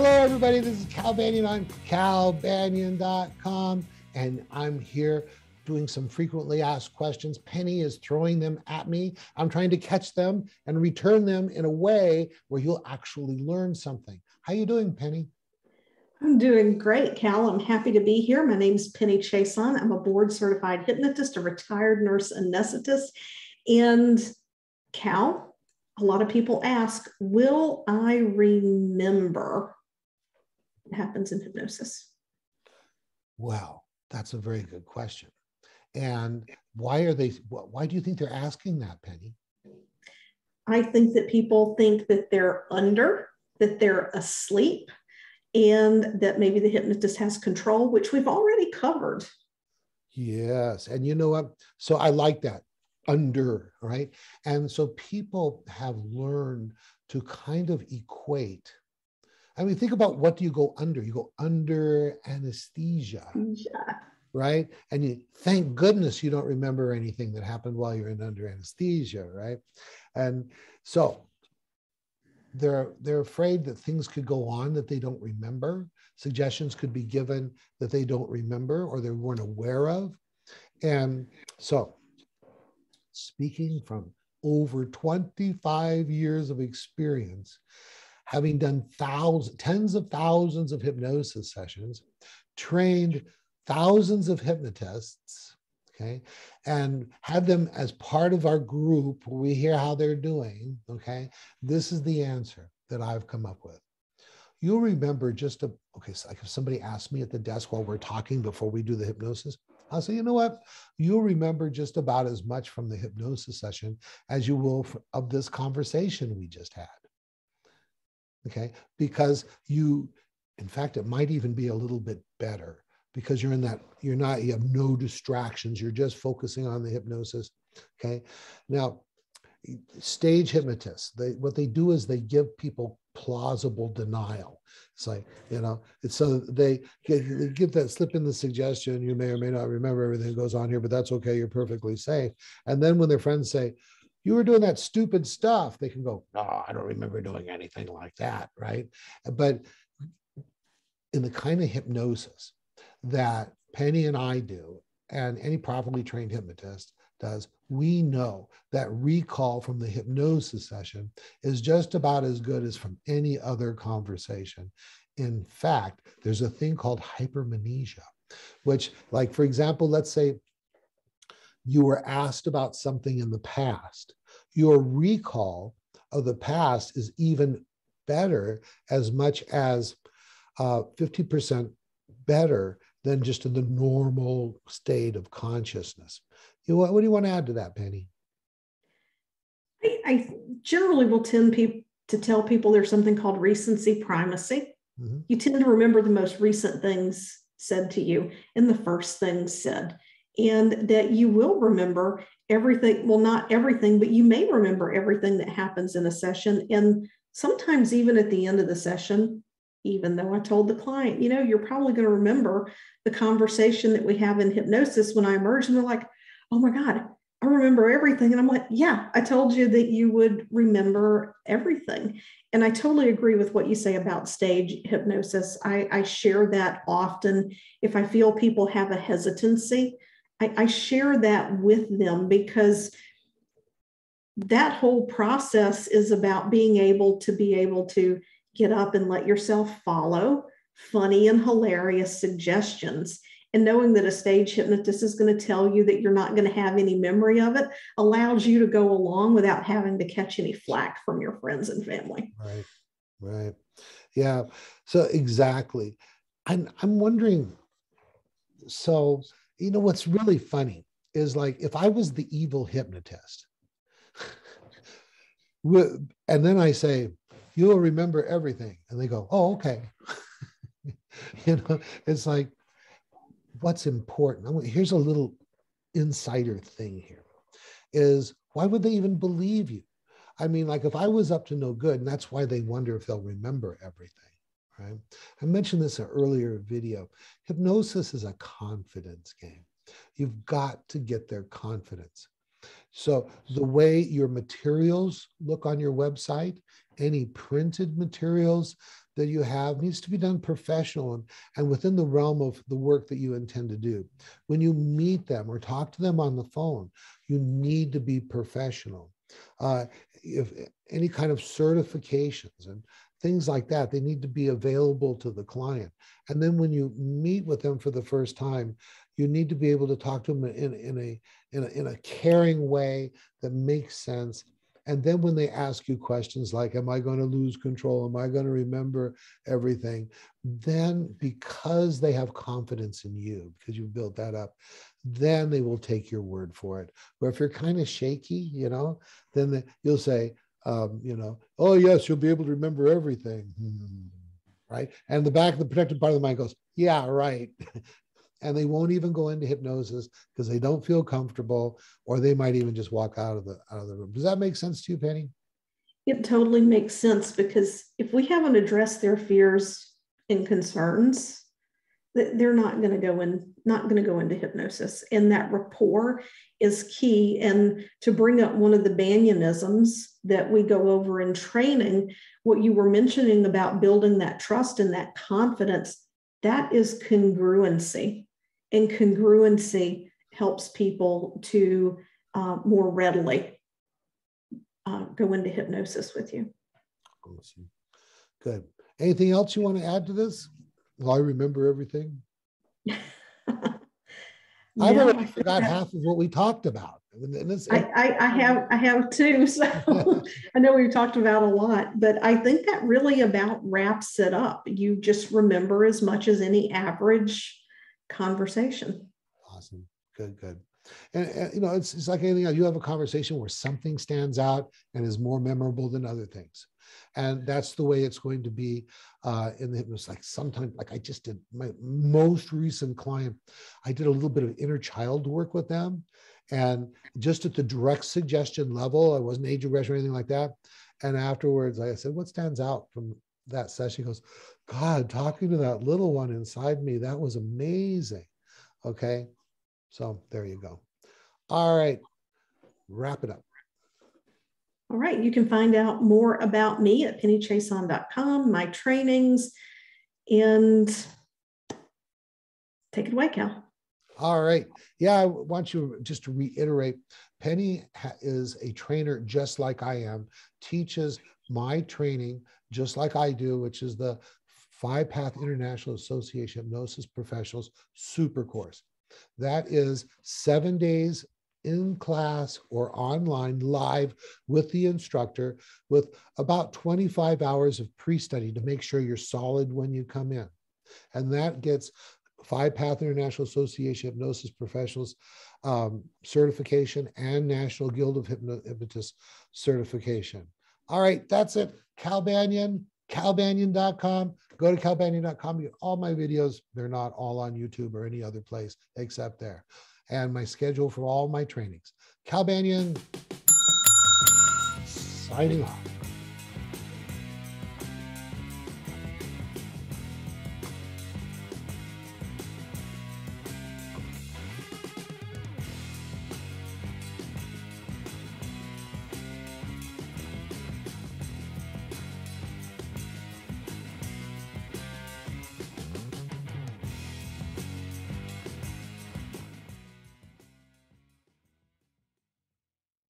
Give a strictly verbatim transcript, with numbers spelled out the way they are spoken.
Hello, everybody. This is Cal Banyan on cal banyan dot com, and I'm here doing some frequently asked questions. Penny is throwing them at me. I'm trying to catch them and return them in a way where you'll actually learn something. How you doing, Penny? I'm doing great, Cal. I'm happy to be here. My name's Penny Chason. I'm a board-certified hypnotist, a retired nurse anesthetist. And Cal, a lot of people ask, will I remember what happens in hypnosis? Well, that's a very good question. And why are they, why do you think they're asking that, Penny? I think that people think that they're under, that they're asleep, and that maybe the hypnotist has control, which we've already covered. Yes. And you know what? So I like that. Under, right? And so people have learned to kind of equate. I mean, think about, what do you go under? You go under anesthesia, yeah. Right? And you, thank goodness you don't remember anything that happened while you're in under anesthesia, right? And so They're, they're afraid that things could go on that they don't remember. Suggestions could be given that they don't remember or they weren't aware of. And so, speaking from over twenty-five years of experience, having done thousands, tens of thousands of hypnosis sessions, trained thousands of hypnotists, okay, and have them as part of our group. We hear how they're doing, okay? This is the answer that I've come up with. You'll remember just a, okay, so like if somebody asked me at the desk while we're talking before we do the hypnosis, I'll say, you know what? You'll remember just about as much from the hypnosis session as you will of this conversation we just had, okay? Because you, in fact, it might even be a little bit better, because you're in that, you're not, you have no distractions. You're just focusing on the hypnosis, okay? Now, stage hypnotists, they, what they do is they give people plausible denial. It's like, you know, it's so they, they give that, slip in the suggestion, you may or may not remember everything that goes on here, but that's okay, you're perfectly safe. And then when their friends say, you were doing that stupid stuff, they can go, no, I don't remember doing anything like that, right? But in the kind of hypnosis that Penny and I do, and any properly trained hypnotist does, we know that recall from the hypnosis session is just about as good as from any other conversation. In fact, there's a thing called hypermnesia, which, like, for example, let's say you were asked about something in the past. Your recall of the past is even better, as much as uh, fifty percent better than just in the normal state of consciousness. You, what, what do you want to add to that, Penny? I, I generally will tend pe- to tell people there's something called recency primacy. Mm-hmm. You tend to remember the most recent things said to you and the first things said, and that you will remember everything. Well, not everything, but you may remember everything that happens in a session. And sometimes even at the end of the session, even though I told the client, you know, you're probably going to remember the conversation that we have in hypnosis when I emerge, and they're like, oh my God, I remember everything. And I'm like, yeah, I told you that you would remember everything. And I totally agree with what you say about stage hypnosis. I, I share that often. If I feel people have a hesitancy, I, I share that with them, because that whole process is about being able to be able to get up and let yourself follow funny and hilarious suggestions. And knowing that a stage hypnotist is going to tell you that you're not going to have any memory of it allows you to go along without having to catch any flack from your friends and family. Right, right. Yeah, so exactly. I'm, I'm wondering, so, you know, what's really funny is, like, if I was the evil hypnotist, and then I say, you'll remember everything. And they go, oh, okay. You know, it's like, what's important? I mean, here's a little insider thing here, is why would they even believe you? I mean, like, if I was up to no good, and that's why they wonder if they'll remember everything, right? I mentioned this in an earlier video. Hypnosis is a confidence game. You've got to get their confidence. So the way your materials look on your website any printed materials that you have needs to be done professional and, and within the realm of the work that you intend to do. When you meet them or talk to them on the phone, you need to be professional. Uh, if any kind of certifications and things like that, they need to be available to the client. And then when you meet with them for the first time, you need to be able to talk to them in, in, a, in, a, in a caring way that makes sense. And then when they ask you questions like, am I going to lose control? Am I going to remember everything? Then because they have confidence in you, because you've built that up, then they will take your word for it. Where if you're kind of shaky, you know, then the, you'll say, um, you know, oh, yes, you'll be able to remember everything. Mm-hmm. Right. And the back of the protective part of the mind goes, yeah, right. And they won't even go into hypnosis because they don't feel comfortable, or they might even just walk out of the out of the room. Does that make sense to you, Penny? It totally makes sense, because if we haven't addressed their fears and concerns, they're not going to go in, not going to go into hypnosis. And that rapport is key. And to bring up one of the Banyanisms that we go over in training, what you were mentioning about building that trust and that confidence, that is congruency. And congruency helps people to uh, more readily uh, go into hypnosis with you. Awesome. Good. Anything else you want to add to this? Well, I remember everything. yeah, I already forgot half of what we talked about. And it's, I, I, I have, I have too. So I know we've talked about a lot, but I think that really about wraps it up. You just remember as much as any average conversation. Awesome. Good, good. And, and you know, it's, it's like anything else. You have a conversation where something stands out and is more memorable than other things. And that's the way it's going to be uh, in the hypnosis. Like sometimes, like I just did my most recent client, I did a little bit of inner child work with them. And just at the direct suggestion level, I wasn't age regression or anything like that. And afterwards, I said, what stands out from that session? He goes, God, talking to that little one inside me, that was amazing. Okay. So there you go. All right. Wrap it up. All right. You can find out more about me at penny chason dot com, my trainings, and take it away, Cal. All right. Yeah, I want you just to reiterate, Penny is a trainer just like I am, teaches my training just like I do, which is the Five Path International Association of Hypnosis Professionals Super Course. That is seven days in class or online live with the instructor, with about twenty-five hours of pre-study to make sure you're solid when you come in. And that gets Five Path International Association of Hypnosis Professionals um, certification and National Guild of Hypnotists certification. All right, that's it. Cal Banyan, cal banyan dot com. Go to cal banyan dot com to get all my videos. They're not all on YouTube or any other place except there. And my schedule for all my trainings. Cal Banyan, signing off.